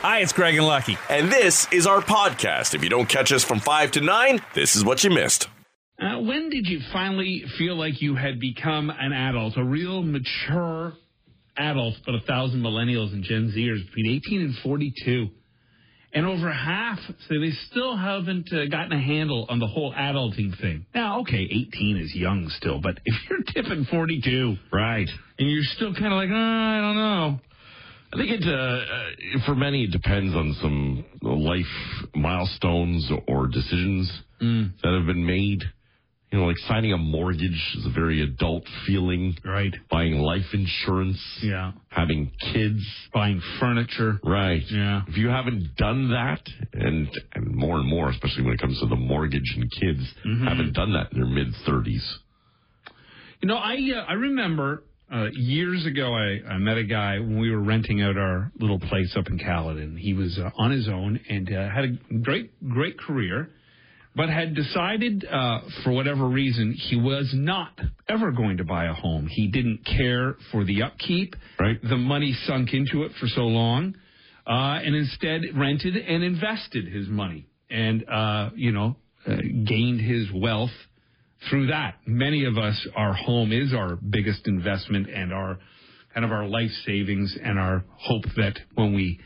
Hi, it's Craig and Lucky. And this is our podcast. If you don't catch us from 5 to 9, this is what you missed. When did you finally feel like you had become an adult, a real mature adult, but 1,000 millennials and Gen Zers between 18 and 42? And over half say they still haven't gotten a handle on the whole adulting thing. Now, okay, 18 is young still, but if you're tipping 42, right, and you're still kind of like, I don't know. I think it, for many, it depends on some life milestones or decisions that have been made. You know, like signing a mortgage is a very adult feeling. Right. Buying life insurance. Yeah. Having kids. Buying furniture. Right. Yeah. If you haven't done that, and more, especially when it comes to the mortgage and kids, haven't done that in their mid-30s. You know, I remember years ago I met a guy when we were renting out our little place up in Caledon. He was on his own and had a great career. But had decided, for whatever reason, he was not ever going to buy a home. He didn't care for the upkeep. Right. The money sunk into it for so long, and instead rented and invested his money and, gained his wealth through that. Many of us, our home is our biggest investment and our kind of our life savings and our hope that when we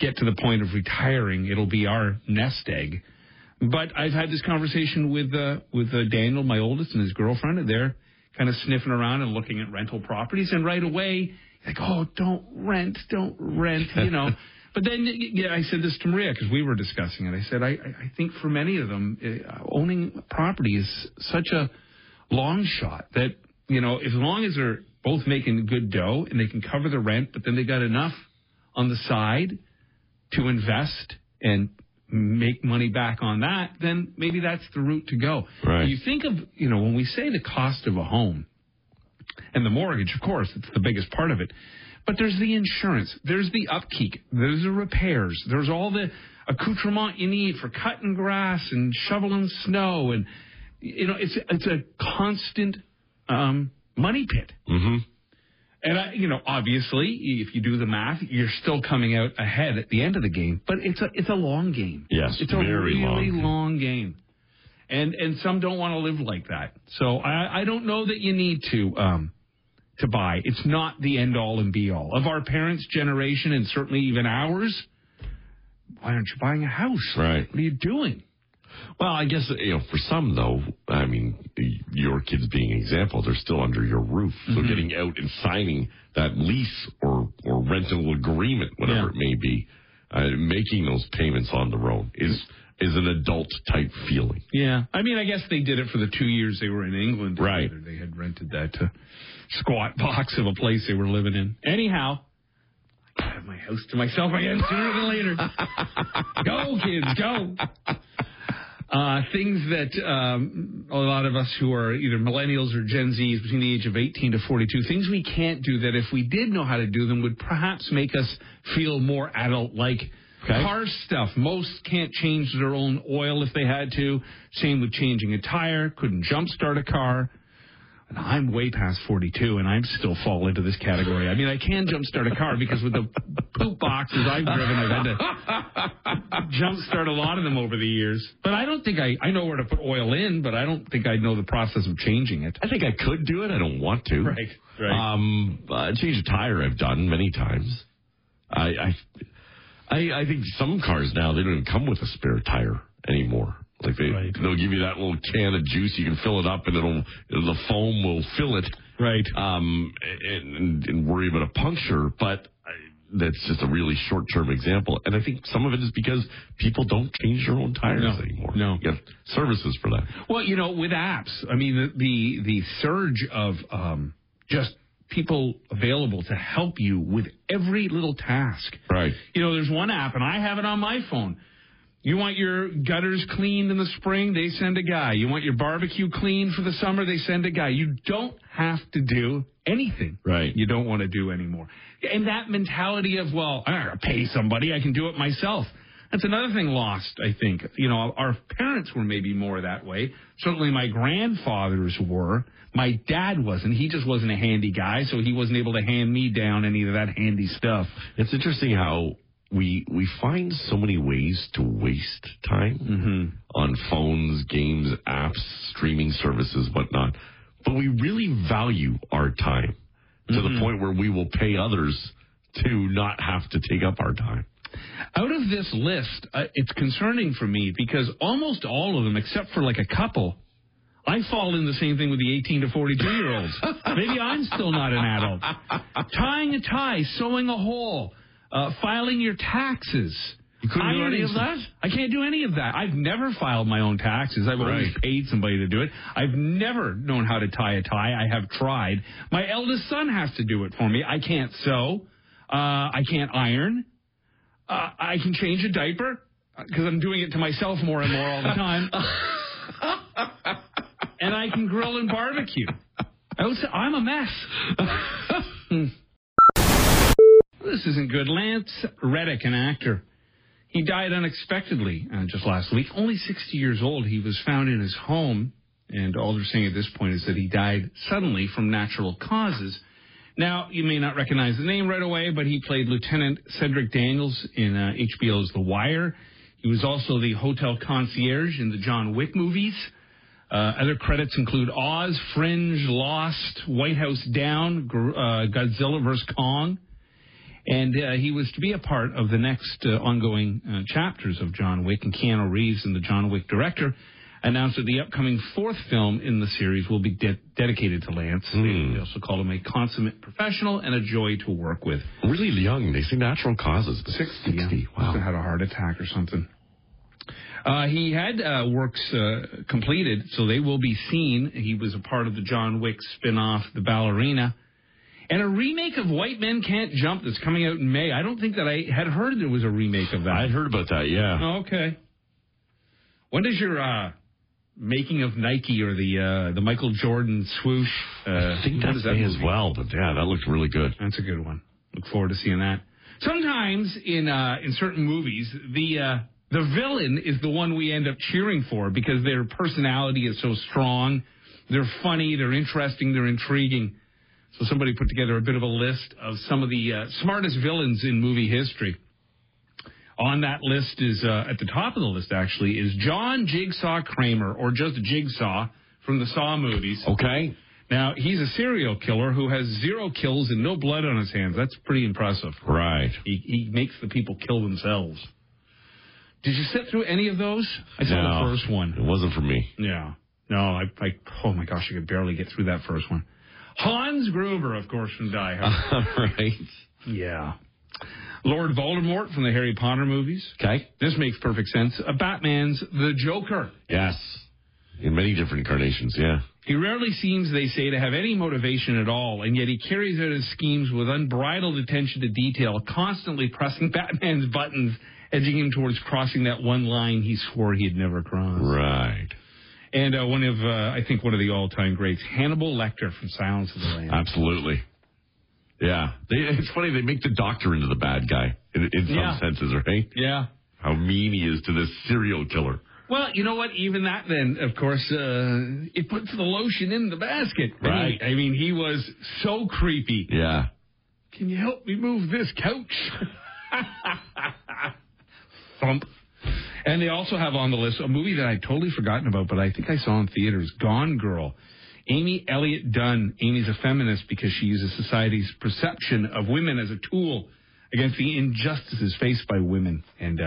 get to the point of retiring, it'll be our nest egg. But I've had this conversation with Daniel, my oldest, and his girlfriend, and they're kind of sniffing around and looking at rental properties. And right away, like, oh, don't rent, you know. But then I said this to Maria because we were discussing it. I said, I think for many of them, owning property is such a long shot that, you know, as long as they're both making good dough and they can cover the rent, but then they got enough on the side to invest and make money back on that, then maybe that's the route to go. Right. You think of, you know, when we say the cost of a home and the mortgage, of course, it's the biggest part of it, but there's the insurance, there's the upkeep, there's the repairs, there's all the accoutrement you need for cutting grass and shoveling snow, and, you know, it's a constant money pit. Mm-hmm. And, obviously, if you do the math, you're still coming out ahead at the end of the game. But it's a long game. Yes, it's a really long game. And some don't want to live like that. So I don't know that you need to buy. It's not the end-all and be-all. Of our parents' generation and certainly even ours, why aren't you buying a house? Right. What are you doing? Well, I guess, you know, for some, though, I mean, your kids being an example, they're still under your roof. So getting out and signing that lease or rental agreement, whatever it may be, making those payments on their own is an adult-type feeling. Yeah. I mean, I guess they did it for the 2 years they were in England. Right. They had rented that squat box of a place they were living in. Anyhow, I have my house to myself again sooner than later. Go, kids, go. Things that a lot of us who are either millennials or Gen Zs between the age of 18 to 42, things we can't do that if we did know how to do them would perhaps make us feel more adult-like. Okay. Car stuff. Most can't change their own oil if they had to. Same with changing a tire. Couldn't jump-start a car. And I'm way past 42, and I still fall into this category. I mean, I can jump-start a car because with the poop boxes I've driven, I've had to jump-start a lot of them over the years. But I don't think I know where to put oil in, but I don't think I know the process of changing it. I think I could do it. I don't want to. Right. Change a tire I've done many times. I think some cars now, they don't even come with a spare tire anymore. Like they'll give you that little can of juice. You can fill it up, and the foam will fill it. Right. And worry about a puncture, but that's just a really short-term example. And I think some of it is because people don't change their own tires anymore. No. You have services for that. Well, you know, with apps, I mean, the surge of just people available to help you with every little task. Right. You know, there's one app, and I have it on my phone. You want your gutters cleaned in the spring? They send a guy. You want your barbecue cleaned for the summer? They send a guy. You don't have to do anything. Right. You don't want to do anymore. And that mentality of, well, I don't have to pay somebody. I can do it myself. That's another thing lost, I think. You know, our parents were maybe more that way. Certainly my grandfathers were. My dad wasn't. He just wasn't a handy guy, so he wasn't able to hand me down any of that handy stuff. It's interesting how we find so many ways to waste time on phones, games, apps, streaming services, whatnot. But we really value our time to the point where we will pay others to not have to take up our time. Out of this list, it's concerning for me because almost all of them, except for like a couple, I fall in the same thing with the 18 to 42-year-olds. Maybe I'm still not an adult. Tying a tie, sewing a hole, filing your taxes. You couldn't do any of that? I can't do any of that. I've never filed my own taxes. I've always paid somebody to do it. I've never known how to tie a tie. I have tried. My eldest son has to do it for me. I can't sew. I can't iron. I can change a diaper because I'm doing it to myself more and more all the time. And I can grill and barbecue. I'm a mess. This isn't good. Lance Reddick, an actor. He died unexpectedly just last week. Only 60 years old. He was found in his home. And all they're saying at this point is that he died suddenly from natural causes. Now, you may not recognize the name right away, but he played Lieutenant Cedric Daniels in HBO's The Wire. He was also the hotel concierge in the John Wick movies. Other credits include Oz, Fringe, Lost, White House Down, Godzilla vs. Kong. And he was to be a part of the next ongoing chapters of John Wick. And Keanu Reeves and the John Wick director announced that the upcoming fourth film in the series will be dedicated to Lance. They also called him a consummate professional and a joy to work with. Really young. They say natural causes. 60. Yeah. Wow. Had a heart attack or something. He had works completed, so they will be seen. He was a part of the John Wick spin-off, The Ballerina, and a remake of White Men Can't Jump that's coming out in May. I don't think that I had heard there was a remake of that. I'd heard about that, yeah. Oh, okay. When does your making of Nike or the Michael Jordan swoosh? I think that's May as well, but yeah, that looked really good. That's a good one. Look forward to seeing that. Sometimes in certain movies, the villain is the one we end up cheering for because their personality is so strong. They're funny, they're interesting, they're intriguing. So somebody put together a bit of a list of some of the smartest villains in movie history. On that list is, at the top of the list actually, is John Jigsaw Kramer, or just Jigsaw, from the Saw movies. Okay. Now, he's a serial killer who has 0 kills and no blood on his hands. That's pretty impressive. Right. He makes the people kill themselves. Did you sit through any of those? I saw the first one. It wasn't for me. Yeah. No, I oh my gosh, I could barely get through that first one. Hans Gruber, of course, from Die Hard. Right. Yeah. Lord Voldemort from the Harry Potter movies. Okay. This makes perfect sense. Batman's The Joker. Yes. In many different incarnations, yeah. He rarely seems, they say, to have any motivation at all, and yet he carries out his schemes with unbridled attention to detail, constantly pressing Batman's buttons, edging him towards crossing that one line he swore he'd never crossed. Right. And I think one of the all-time greats, Hannibal Lecter from Silence of the Lambs. Absolutely. Yeah. It's funny, they make the doctor into the bad guy in some senses, right? Yeah. How mean he is to this serial killer. Well, you know what? Even that then, of course, it puts the lotion in the basket. Right. I mean, he was so creepy. Yeah. Can you help me move this couch? Thump. And they also have on the list a movie that I'd totally forgotten about, but I think I saw in theaters, Gone Girl. Amy Elliott Dunn. Amy's a feminist because she uses society's perception of women as a tool against the injustices faced by women. And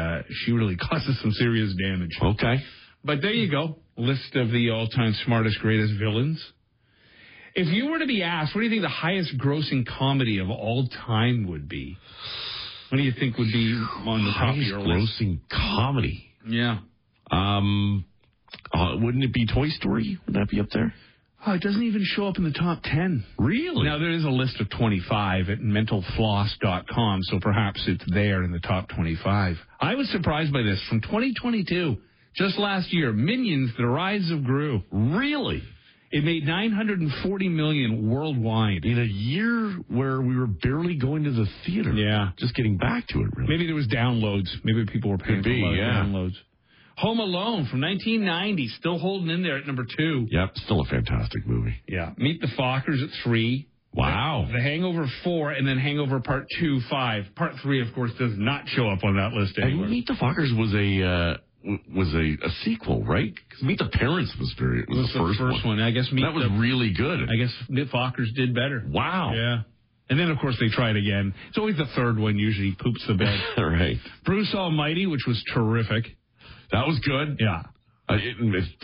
she really causes some serious damage. Okay. But there you go. List of the all-time smartest, greatest villains. If you were to be asked, what do you think the highest grossing comedy of all time would be? What do you think would be on the top of your list? Grossing comedy? Yeah. Wouldn't it be Toy Story? Would that be up there? Oh, it doesn't even show up in the top 10. Really? Now, there is a list of 25 at mentalfloss.com, so perhaps it's there in the top 25. I was surprised by this. From 2022, just last year, Minions, The Rise of Gru. Really? It made $940 million worldwide. In a year where we were barely going to the theater. Yeah. Just getting back to it, really. Maybe there was downloads. Maybe people were paying for downloads. Home Alone from 1990, still holding in there at number 2. Yep, still a fantastic movie. Yeah. Meet the Fockers at 3. Wow. The Hangover 4 and then Hangover Part 2, 5. Part 3, of course, does not show up on that list anymore. And Meet the Fockers was a sequel, right? Because Meet the Parents was the first one. I guess that was really good. I guess Meet Fockers did better. Wow. Yeah. And then, of course, they tried again. It's always the third one usually poops the bed. All right. Bruce Almighty, which was terrific. That was good. Yeah.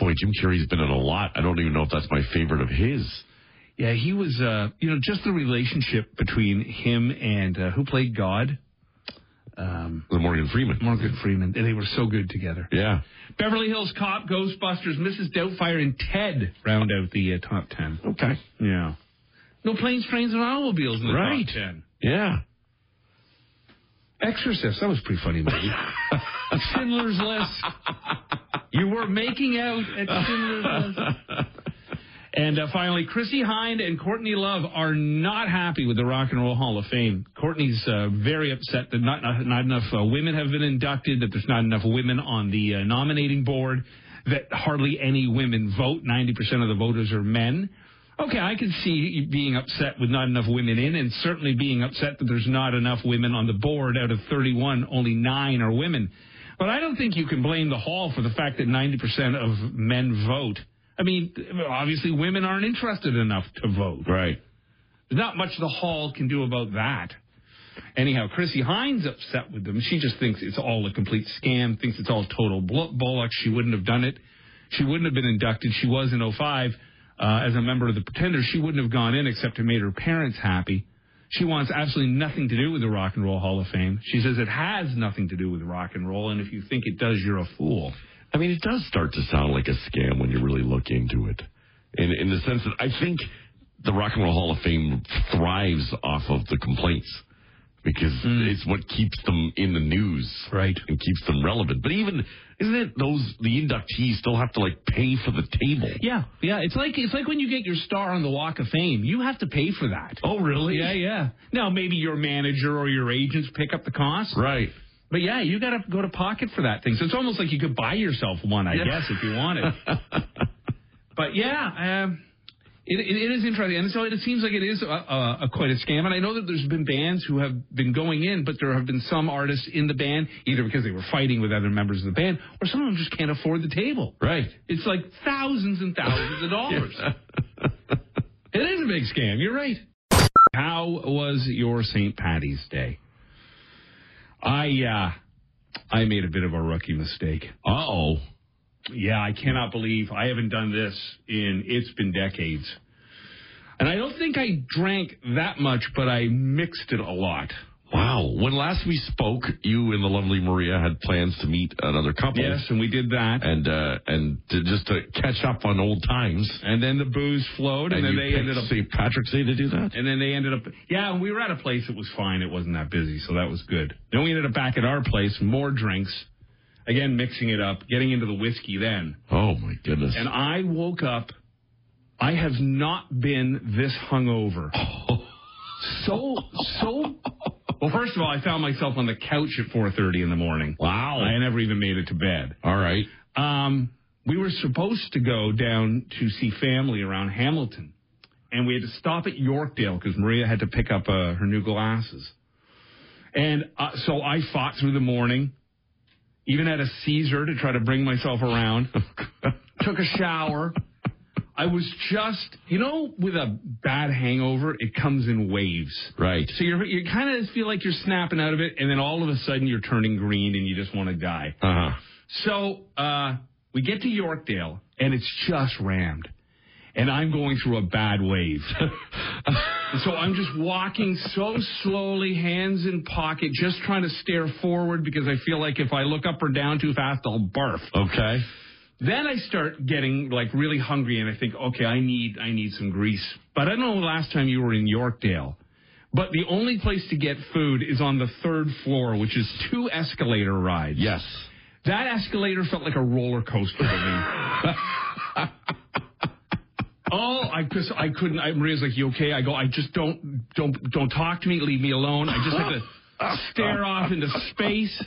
Boy, Jim Carrey's been in a lot. I don't even know if that's my favorite of his. Yeah, he was, just the relationship between him and who played God? Morgan Freeman. Morgan Freeman. And they were so good together. Yeah. Beverly Hills Cop, Ghostbusters, Mrs. Doubtfire, and Ted round out the top 10. Okay. Yeah. No Planes, Trains, and Automobiles in the top 10. Yeah. Exorcist. That was a pretty funny movie. Schindler's List. You were making out at Schindler's List. And finally, Chrissie Hynde and Courtney Love are not happy with the Rock and Roll Hall of Fame. Courtney's very upset that not enough women have been inducted, that there's not enough women on the nominating board, that hardly any women vote. 90% of the voters are men. Okay, I can see you being upset with not enough women in, and certainly being upset that there's not enough women on the board. Out of 31, only 9 are women. But I don't think you can blame the Hall for the fact that 90% of men vote. I mean, obviously women aren't interested enough to vote. Right. There's not much the Hall can do about that. Anyhow, Chrissie Hynde's upset with them. She just thinks it's all a complete scam, thinks it's all total bollocks. She wouldn't have done it. She wouldn't have been inducted. She was in 2005 as a member of the Pretenders. She wouldn't have gone in except to make her parents happy. She wants absolutely nothing to do with the Rock and Roll Hall of Fame. She says it has nothing to do with rock and roll, and if you think it does, you're a fool. I mean, it does start to sound like a scam when you really look into it, in the sense that I think the Rock and Roll Hall of Fame thrives off of the complaints, because it's what keeps them in the news, right, and keeps them relevant. But even, isn't it the inductees still have to, like, pay for the table? Yeah. It's like when you get your star on the Walk of Fame. You have to pay for that. Oh, really? Yeah. Now, maybe your manager or your agents pick up the cost. Right. But, yeah, you got to go to pocket for that thing. So it's almost like you could buy yourself one, I guess, if you wanted. But, yeah, it is interesting. And so it seems like it is quite a scam. And I know that there's been bands who have been going in, but there have been some artists in the band, either because they were fighting with other members of the band, or some of them just can't afford the table. Right. It's like thousands and thousands of dollars. It is a big scam. You're right. How was your St. Paddy's Day? I made a bit of a rookie mistake. Uh-oh. Yeah, I cannot believe I haven't done this in, it's been decades. And I don't think I drank that much, but I mixed it a lot. Wow. When last we spoke, you and the lovely Maria had plans to meet another couple. Yes, and we did that. And just to catch up on old times. And then the booze flowed, and then they ended up... St. Patrick's Day to do that? And then they ended up... Yeah, and we were at a place that was fine. It wasn't that busy, so that was good. Then we ended up back at our place, more drinks. Again, mixing it up, getting into the whiskey then. Oh, my goodness. And I woke up. I have not been this hungover. So... Well, first of all, I found myself on the couch at 4:30 in the morning. Wow. I never even made it to bed. All right. We were supposed to go down to see family around Hamilton, and we had to stop at Yorkdale because Maria had to pick up her new glasses. And so I fought through the morning, even had a seizure to try to bring myself around, took a shower. I was just, with a bad hangover, it comes in waves. Right. So you kind of feel like you're snapping out of it, and then all of a sudden you're turning green and you just want to die. Uh-huh. So we get to Yorkdale, and it's just rammed. And I'm going through a bad wave. So I'm just walking so slowly, hands in pocket, just trying to stare forward because I feel like if I look up or down too fast, I'll barf. Okay. Then I start getting, really hungry, and I think, okay, I need some grease. But I don't know the last time you were in Yorkdale, but the only place to get food is on the third floor, which is 2 escalator rides. Yes. That escalator felt like a roller coaster to me. I couldn't. Maria's like, you okay? I go, I just don't talk to me. Leave me alone. I just have to stare off into space.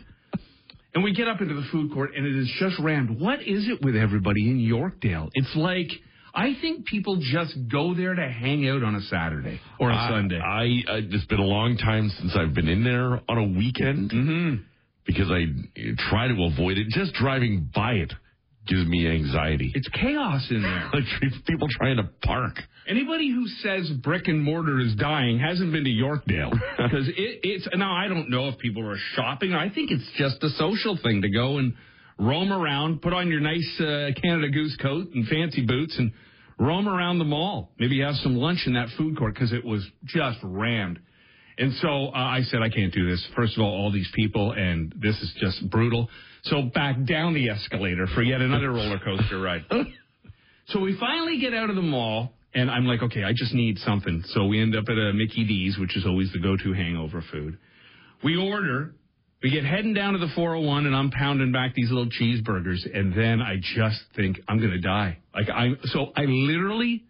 And we get up into the food court, and it is just rammed. What is it with everybody in Yorkdale? It's like I think people just go there to hang out on a Saturday or a Sunday. It's been a long time since I've been in there on a weekend because I try to avoid it. Just driving by it gives me anxiety. It's chaos in there. Like people trying to park. Anybody who says brick and mortar is dying hasn't been to Yorkdale. Because it's now, I don't know if people are shopping. I think it's just a social thing to go and roam around, put on your nice Canada Goose coat and fancy boots and roam around the mall. Maybe have some lunch in that food court because it was just rammed. And so I said, I can't do this. First of all these people, and this is just brutal. So back down the escalator for yet another roller coaster ride. So we finally get out of the mall, and I'm like, okay, I just need something. So we end up at a Mickey D's, which is always the go-to hangover food. We order. We get heading down to the 401, and I'm pounding back these little cheeseburgers, and then I just think I'm going to die. So I literally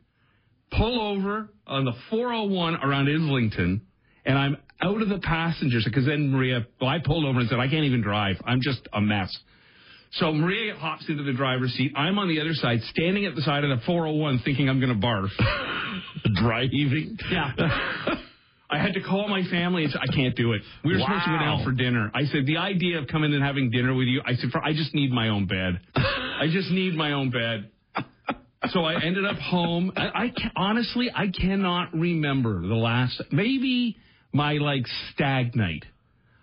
pull over on the 401 around Islington, and I'm out of the passengers because then I pulled over and said, I can't even drive. I'm just a mess. So Maria hops into the driver's seat. I'm on the other side, standing at the side of the 401, thinking I'm going to barf. Driving? Yeah. I had to call my family and say, I can't do it. We were supposed to go down for dinner. I said, the idea of coming and having dinner with you, I said, I just need my own bed. I just need my own bed. So I ended up home. Honestly, I cannot remember the last, maybe my, stag night.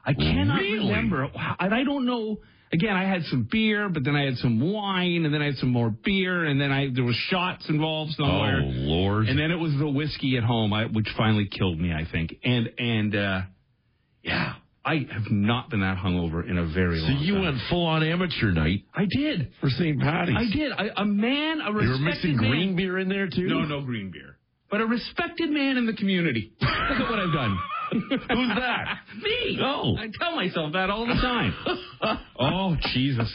I cannot remember. And I don't know. Again, I had some beer, but then I had some wine, and then I had some more beer, and then there was shots involved somewhere. Oh, Lord. And then it was the whiskey at home, which finally killed me, I think. And I have not been that hungover in a very long time. So you went full-on amateur night. I did. For St. Paddy's. I did. A respected man. You were mixing green beer in there, too? No green beer. But a respected man in the community. Look at what I've done. Who's that? Me. No. I tell myself that all the time. Oh, Jesus.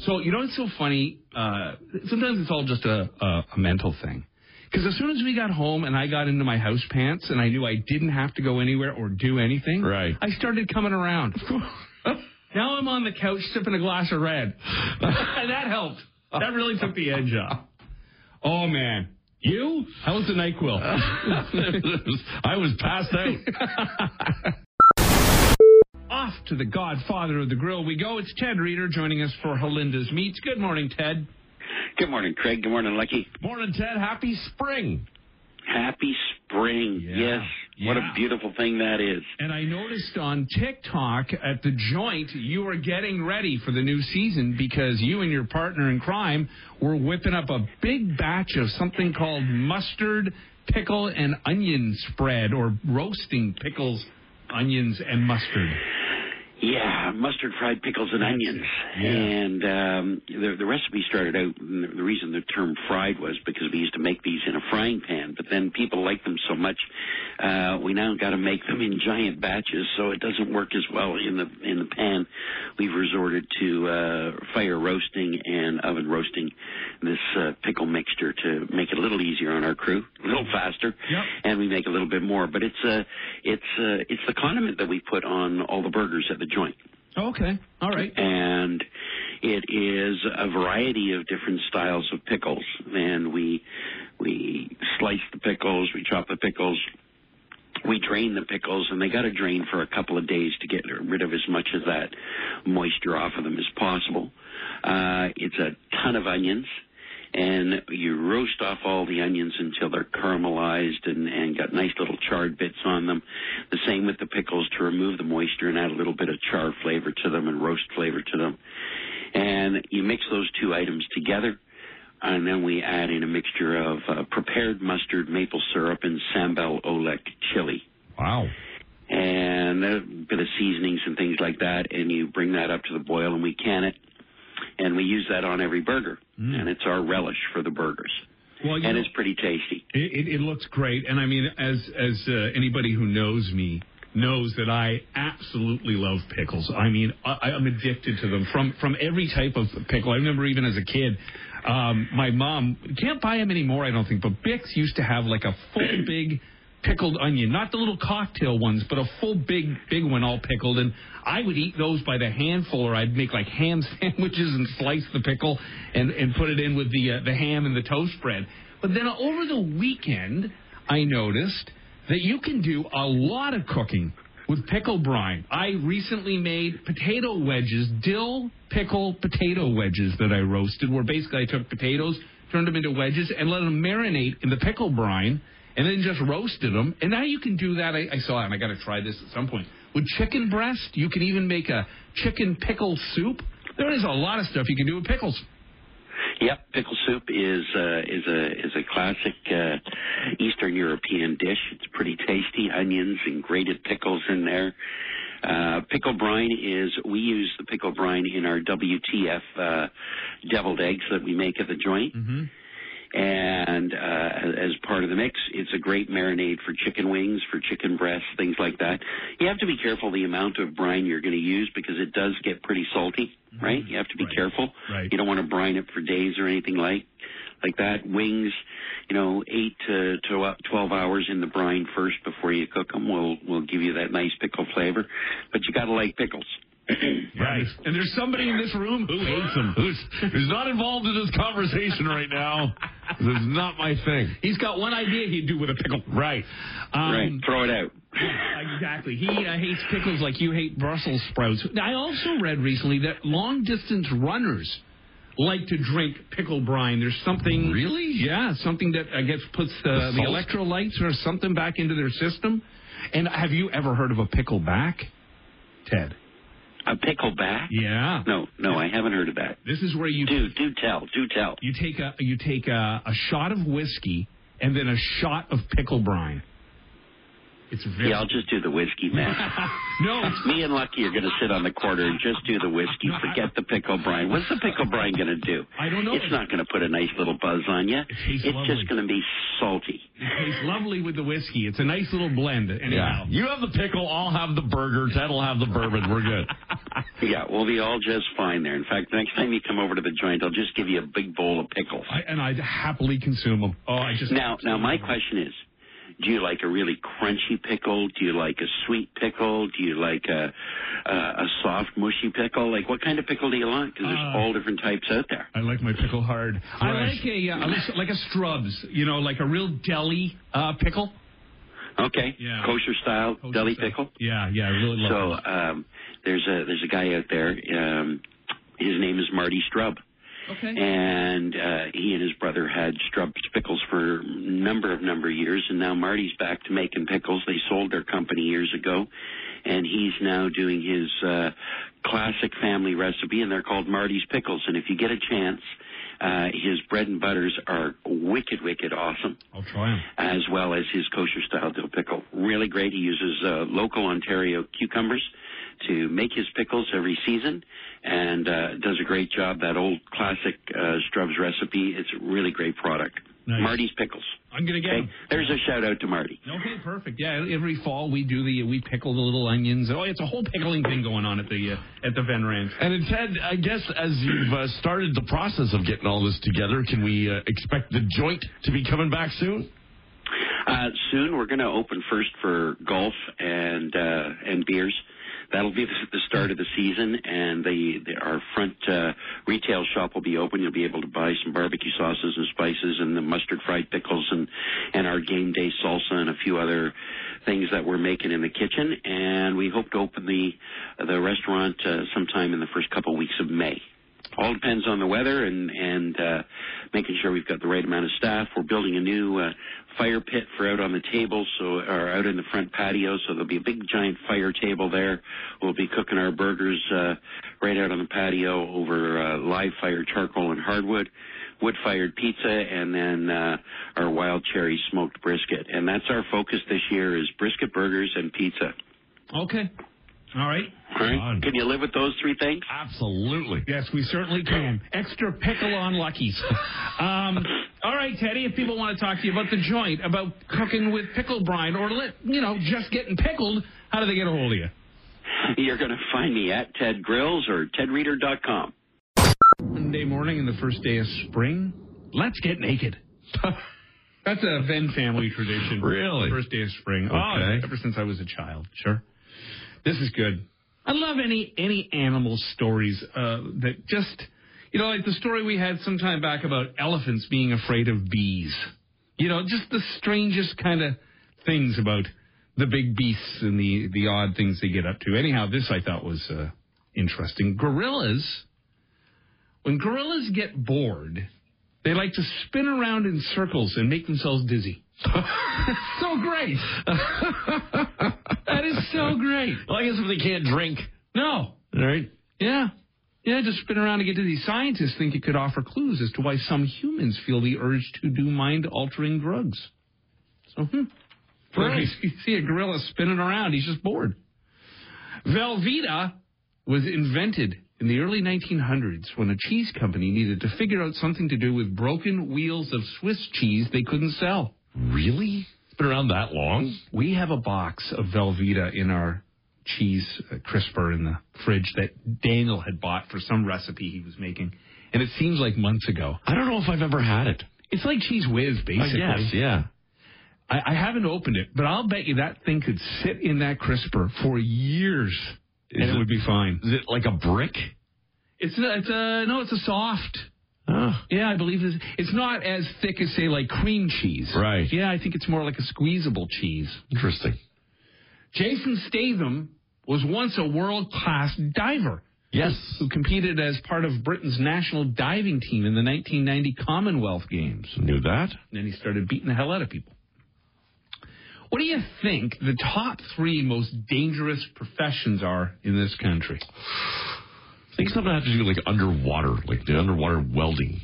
So, you know what's so funny? Sometimes it's all just a mental thing. Because as soon as we got home and I got into my house pants and I knew I didn't have to go anywhere or do anything, right. I started coming around. Now I'm on the couch sipping a glass of red. And that helped. That really took the edge off. Oh, man. You? How was the NyQuil? I was passed out. Off to the godfather of the grill we go. It's Ted Reeder joining us for Helinda's Meats. Good morning, Ted. Good morning, Craig. Good morning, Lucky. Morning, Ted. Happy spring. Happy spring. Yeah. Yes. Yeah. What a beautiful thing that is. And I noticed on TikTok at The Joint, you are getting ready for the new season because you and your partner in crime were whipping up a big batch of something called mustard, pickle, and onion spread, or roasting pickles, onions, and mustard. Yeah, mustard, fried pickles, and onions. Yeah. And the recipe started out, and the reason the term fried was because we used to make these in a frying pan, but then people liked them so much, we now got to make them in giant batches, so it doesn't work as well in the pan. We've resorted to fire roasting and oven roasting this pickle mixture to make it a little easier on our crew, a little faster, yep. And we make a little bit more. But it's the condiment that we put on all the burgers at the Joint. Okay. All right. And it is a variety of different styles of pickles. And we slice the pickles, we chop the pickles, we drain the pickles, and they got to drain for a couple of days to get rid of as much of that moisture off of them as possible. It's a ton of onions. And you roast off all the onions until they're caramelized and got nice little charred bits on them. The same with the pickles, to remove the moisture and add a little bit of char flavor to them and roast flavor to them. And you mix those two items together. And then we add in a mixture of prepared mustard, maple syrup, and sambal oelek chili. Wow. And a bit of seasonings and things like that. And you bring that up to the boil and we can it. And we use that on every burger, and it's our relish for the burgers. Well, and it's pretty tasty. It looks great, and I mean, as anybody who knows me knows that I absolutely love pickles. I mean, I'm addicted to them from every type of pickle. I remember even as a kid, my mom can't buy them anymore, I don't think, but Bix used to have like a full big pickled onion. Not the little cocktail ones, but a full big one all pickled. And I would eat those by the handful, or I'd make like ham sandwiches and slice the pickle and put it in with the ham and the toast bread. But then over the weekend, I noticed that you can do a lot of cooking with pickle brine. I recently made potato wedges, dill pickle potato wedges that I roasted, where basically I took potatoes, turned them into wedges, and let them marinate in the pickle brine, and then just roasted them. And now you can do that. I saw it, and I got to try this at some point. With chicken breast, you can even make a chicken pickle soup. There is a lot of stuff you can do with pickles. Yep, pickle soup is a classic Eastern European dish. It's pretty tasty. Onions and grated pickles in there. Pickle brine we use the pickle brine in our WTF deviled eggs that we make at the joint. Mm-hmm. And as part of the mix, it's a great marinade for chicken wings, for chicken breasts, things like that. You have to be careful the amount of brine you're going to use because it does get pretty salty, right? You have to be careful. Right. You don't want to brine it for days or anything like that. Wings, 8 to 12 hours in the brine first before you cook them will give you that nice pickle flavor. But you got to like pickles. Right. And there's somebody in this room who hates him, who's not involved in this conversation right now. This is not my thing. He's got one idea he'd do with a pickle. Right. Right. Throw it out. Exactly. He hates pickles like you hate Brussels sprouts. Now, I also read recently that long-distance runners like to drink pickle brine. There's something... Really? Yeah, something that, I guess, puts the electrolytes or something back into their system. And have you ever heard of a pickleback, Ted? A pickleback? Yeah. No, I haven't heard of that. This is where you... Do tell. You take a shot of whiskey and then a shot of pickle brine. It's very... Yeah, I'll just do the whiskey, man. No. Me and Lucky are going to sit on the corner and just do the whiskey. Forget the pickle brine. What's the pickle brine going to do? I don't know. It's not going to put a nice little buzz on you. It's just going to be salty. It tastes lovely with the whiskey. It's a nice little blend. Anyhow. Yeah. You have the pickle. I'll have the burger. Ted will have the bourbon. We're good. Yeah, we'll be all just fine there. In fact, the next time you come over to the joint, I'll just give you a big bowl of pickles. I'd happily consume them. Oh, I just... Now my question is, do you like a really crunchy pickle? Do you like a sweet pickle? Do you like a soft, mushy pickle? Like, what kind of pickle do you like? Because there's all different types out there. I like my pickle hard. Fresh. I like a Strub's, like a real deli pickle. Okay. Yeah. Kosher style deli pickle. Yeah, I really love it. So there's a guy out there. His name is Marty Strub. Okay. And he and his brother had Strub's pickles for a number of years, and now Marty's back to making pickles. They sold their company years ago, and he's now doing his classic family recipe, and they're called Marty's Pickles. And if you get a chance, his bread and butters are wicked, wicked awesome. I'll try them. As well as his kosher-style dill pickle. Really great. He uses local Ontario cucumbers to make his pickles every season, and does a great job. That old classic Strub's recipe, it's a really great product. Nice. Marty's Pickles. I'm going to get them. There's a shout-out to Marty. Okay, perfect. Yeah, every fall we pickle the little onions. Oh, it's a whole pickling thing going on at the Venn Ranch. And Ted, I guess as you've started the process of getting all this together, can we expect the joint to be coming back soon? Soon. We're going to open first for golf and beers. That'll be the start of the season, and our front retail shop will be open. You'll be able to buy some barbecue sauces and spices and the mustard fried pickles and our game day salsa and a few other things that we're making in the kitchen. And we hope to open the restaurant sometime in the first couple of weeks of May. All depends on the weather and making sure we've got the right amount of staff. We're building a new fire pit for out on the table, or out in the front patio, so there'll be a big giant fire table there. We'll be cooking our burgers right out on the patio over live fire charcoal and hardwood, wood-fired pizza, and then our wild cherry smoked brisket. And that's our focus this year, is brisket, burgers, and pizza. Okay. All right. Can you live with those three things? Absolutely. Yes, we certainly can. Extra pickle on Lucky's. All right, Teddy, if people want to talk to you about the joint, about cooking with pickle brine, or just getting pickled, how do they get a hold of you? You're going to find me at Ted Grills or tedreader.com. Monday morning and the first day of spring, let's get naked. That's a Venn family tradition. Really? First day of spring. Okay. Oh, ever since I was a child. Sure. This is good. I love any animal stories that just, you know, like the story we had some time back about elephants being afraid of bees. You know, just the strangest kind of things about the big beasts and the odd things they get up to. Anyhow, this I thought was interesting. Gorillas, when gorillas get bored, they like to spin around in circles and make themselves dizzy. That's so great. That is so great. Well, I guess if they can't drink. No. Right? Yeah. Yeah, just spin around and get dizzy. Scientists think it could offer clues as to why some humans feel the urge to do mind-altering drugs. So, Right. You see a gorilla spinning around. He's just bored. Velveeta was invented in the early 1900s, when a cheese company needed to figure out something to do with broken wheels of Swiss cheese they couldn't sell. Really? It's been around that long? We have a box of Velveeta in our cheese crisper in the fridge that Daniel had bought for some recipe he was making, and it seems like months ago. I don't know if I've ever had it. It's like Cheese Whiz, basically. I guess, yeah. I haven't opened it, but I'll bet you that thing could sit in that crisper for years. It would be fine. Is it like a brick? It's a soft. Yeah, I believe it's not as thick as, say, like cream cheese. Right. Yeah, I think it's more like a squeezable cheese. Interesting. Jason Statham was once a world-class diver. Yes. Who competed as part of Britain's national diving team in the 1990 Commonwealth Games. Knew that. And then he started beating the hell out of people. What do you think the top three most dangerous professions are in this country? I think something has to do with underwater welding.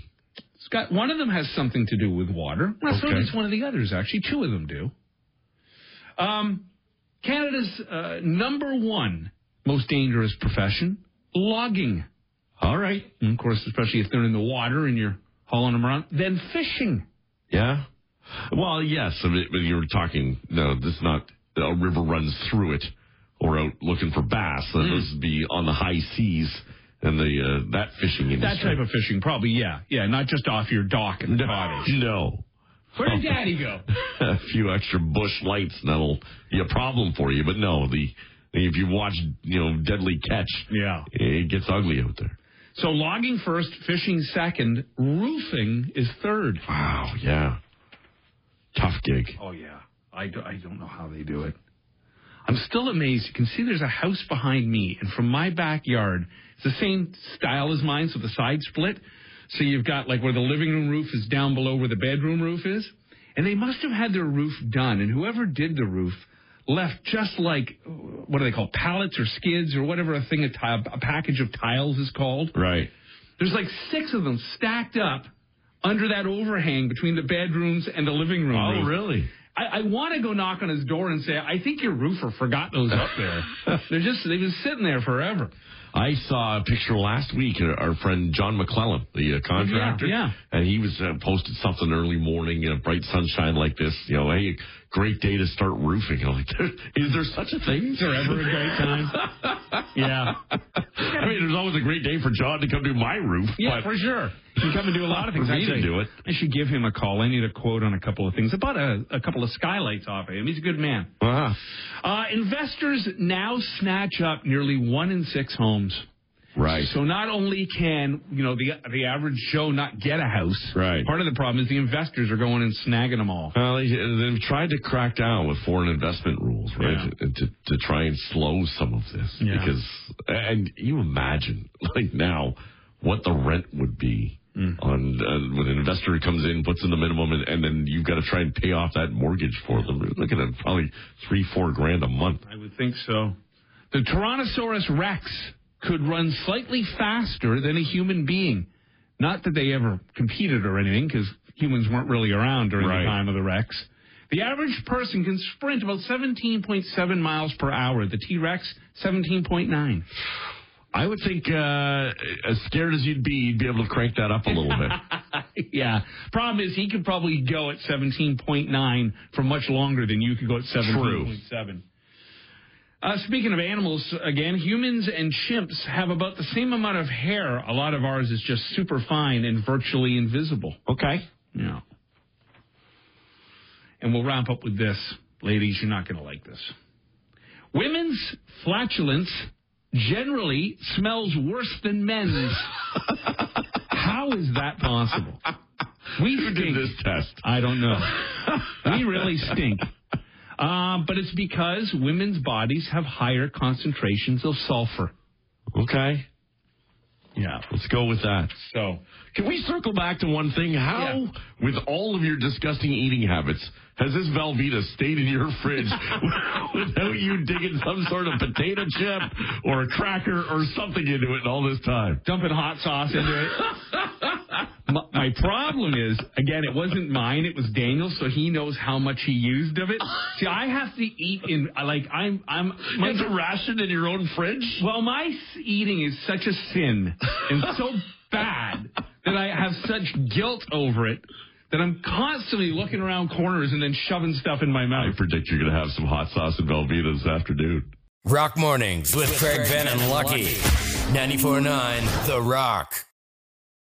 One of them has something to do with water. Well, so does one of the others, actually. Two of them do. Canada's number one most dangerous profession, logging. All right. And of course, especially if they're in the water and you're hauling them around. Then fishing. Yeah. Well, yes, when you were talking, no, this is not a river runs through it or out looking for bass. Those would be on the high seas and that fishing industry. That type of fishing, probably, yeah. Yeah, not just off your dock in the cottage. No. Where did Daddy go? A few extra bush lights, and that'll be a problem for you. But no, if you watch, Deadly Catch, yeah, it gets ugly out there. So logging first, fishing second, roofing is third. Wow, yeah. Tough gig. Oh, yeah. I don't know how they do it. I'm still amazed. You can see there's a house behind me, and from my backyard, it's the same style as mine, so the side split. So you've got, like, where the living room roof is down below where the bedroom roof is. And they must have had their roof done, and whoever did the roof left just like, what do they call, pallets or skids or whatever a package of tiles is called. Right. There's like six of them stacked up under that overhang between the bedrooms and the living room. Oh, really? I want to go knock on his door and say, I think your roofer forgot those up there. They've been sitting there forever. I saw a picture last week of our friend John McClellan, the contractor. Yeah. And he was posted something early morning in a bright sunshine like this. You know, hey, great day to start roofing. I'm like, is there such a thing? Is there ever a great time? Yeah. I mean, there's always a great day for John to come do my roof. Yeah, for sure. He can come and do a lot of things. I should do it. I should give him a call. I need a quote on a couple of things. I bought a couple of skylights off of him. He's a good man. Uh-huh. Investors now snatch up nearly 1 in 6 homes. Right. So not only can, the average Joe not get a house. Right. Part of the problem is the investors are going and snagging them all. Well, they've tried to crack down with foreign investment rules, right, yeah, to try and slow some of this. Yeah. Because, and you imagine, like now, what the rent would be on when an investor comes in, puts in the minimum, and then you've got to try and pay off that mortgage for them. Look at them, probably $3,000-$4,000 a month. I would think so. The Tyrannosaurus Rex could run slightly faster than a human being. Not that they ever competed or anything, because humans weren't really around during the time of the Rex. The average person can sprint about 17.7 miles per hour. The T-Rex, 17.9. I would think as scared as you'd be able to crank that up a little bit. Yeah. Problem is he could probably go at 17.9 for much longer than you could go at 17.7. True. Speaking of animals, again, humans and chimps have about the same amount of hair. A lot of ours is just super fine and virtually invisible. Okay. Yeah. And we'll wrap up with this. Ladies, you're not going to like this. Women's flatulence generally smells worse than men's. How is that possible? We stink. Who did this test? I don't know. We really stink. But it's because women's bodies have higher concentrations of sulfur. Okay. Yeah, let's go with that. So, can we circle back to one thing? How, with all of your disgusting eating habits, has this Velveeta stayed in your fridge without you digging some sort of potato chip or a cracker or something into it all this time? Dumping hot sauce into it. My problem is, again, it wasn't mine. It was Daniel's, so he knows how much he used of it. See, I have to eat in, like, I'm... It's a ration in your own fridge? Well, my eating is such a sin and so bad that I have such guilt over it that I'm constantly looking around corners and then shoving stuff in my mouth. I predict you're going to have some hot sauce and Velveeta this afternoon. Rock Mornings with Craig, Ben, and Lucky. 94.9 The Rock.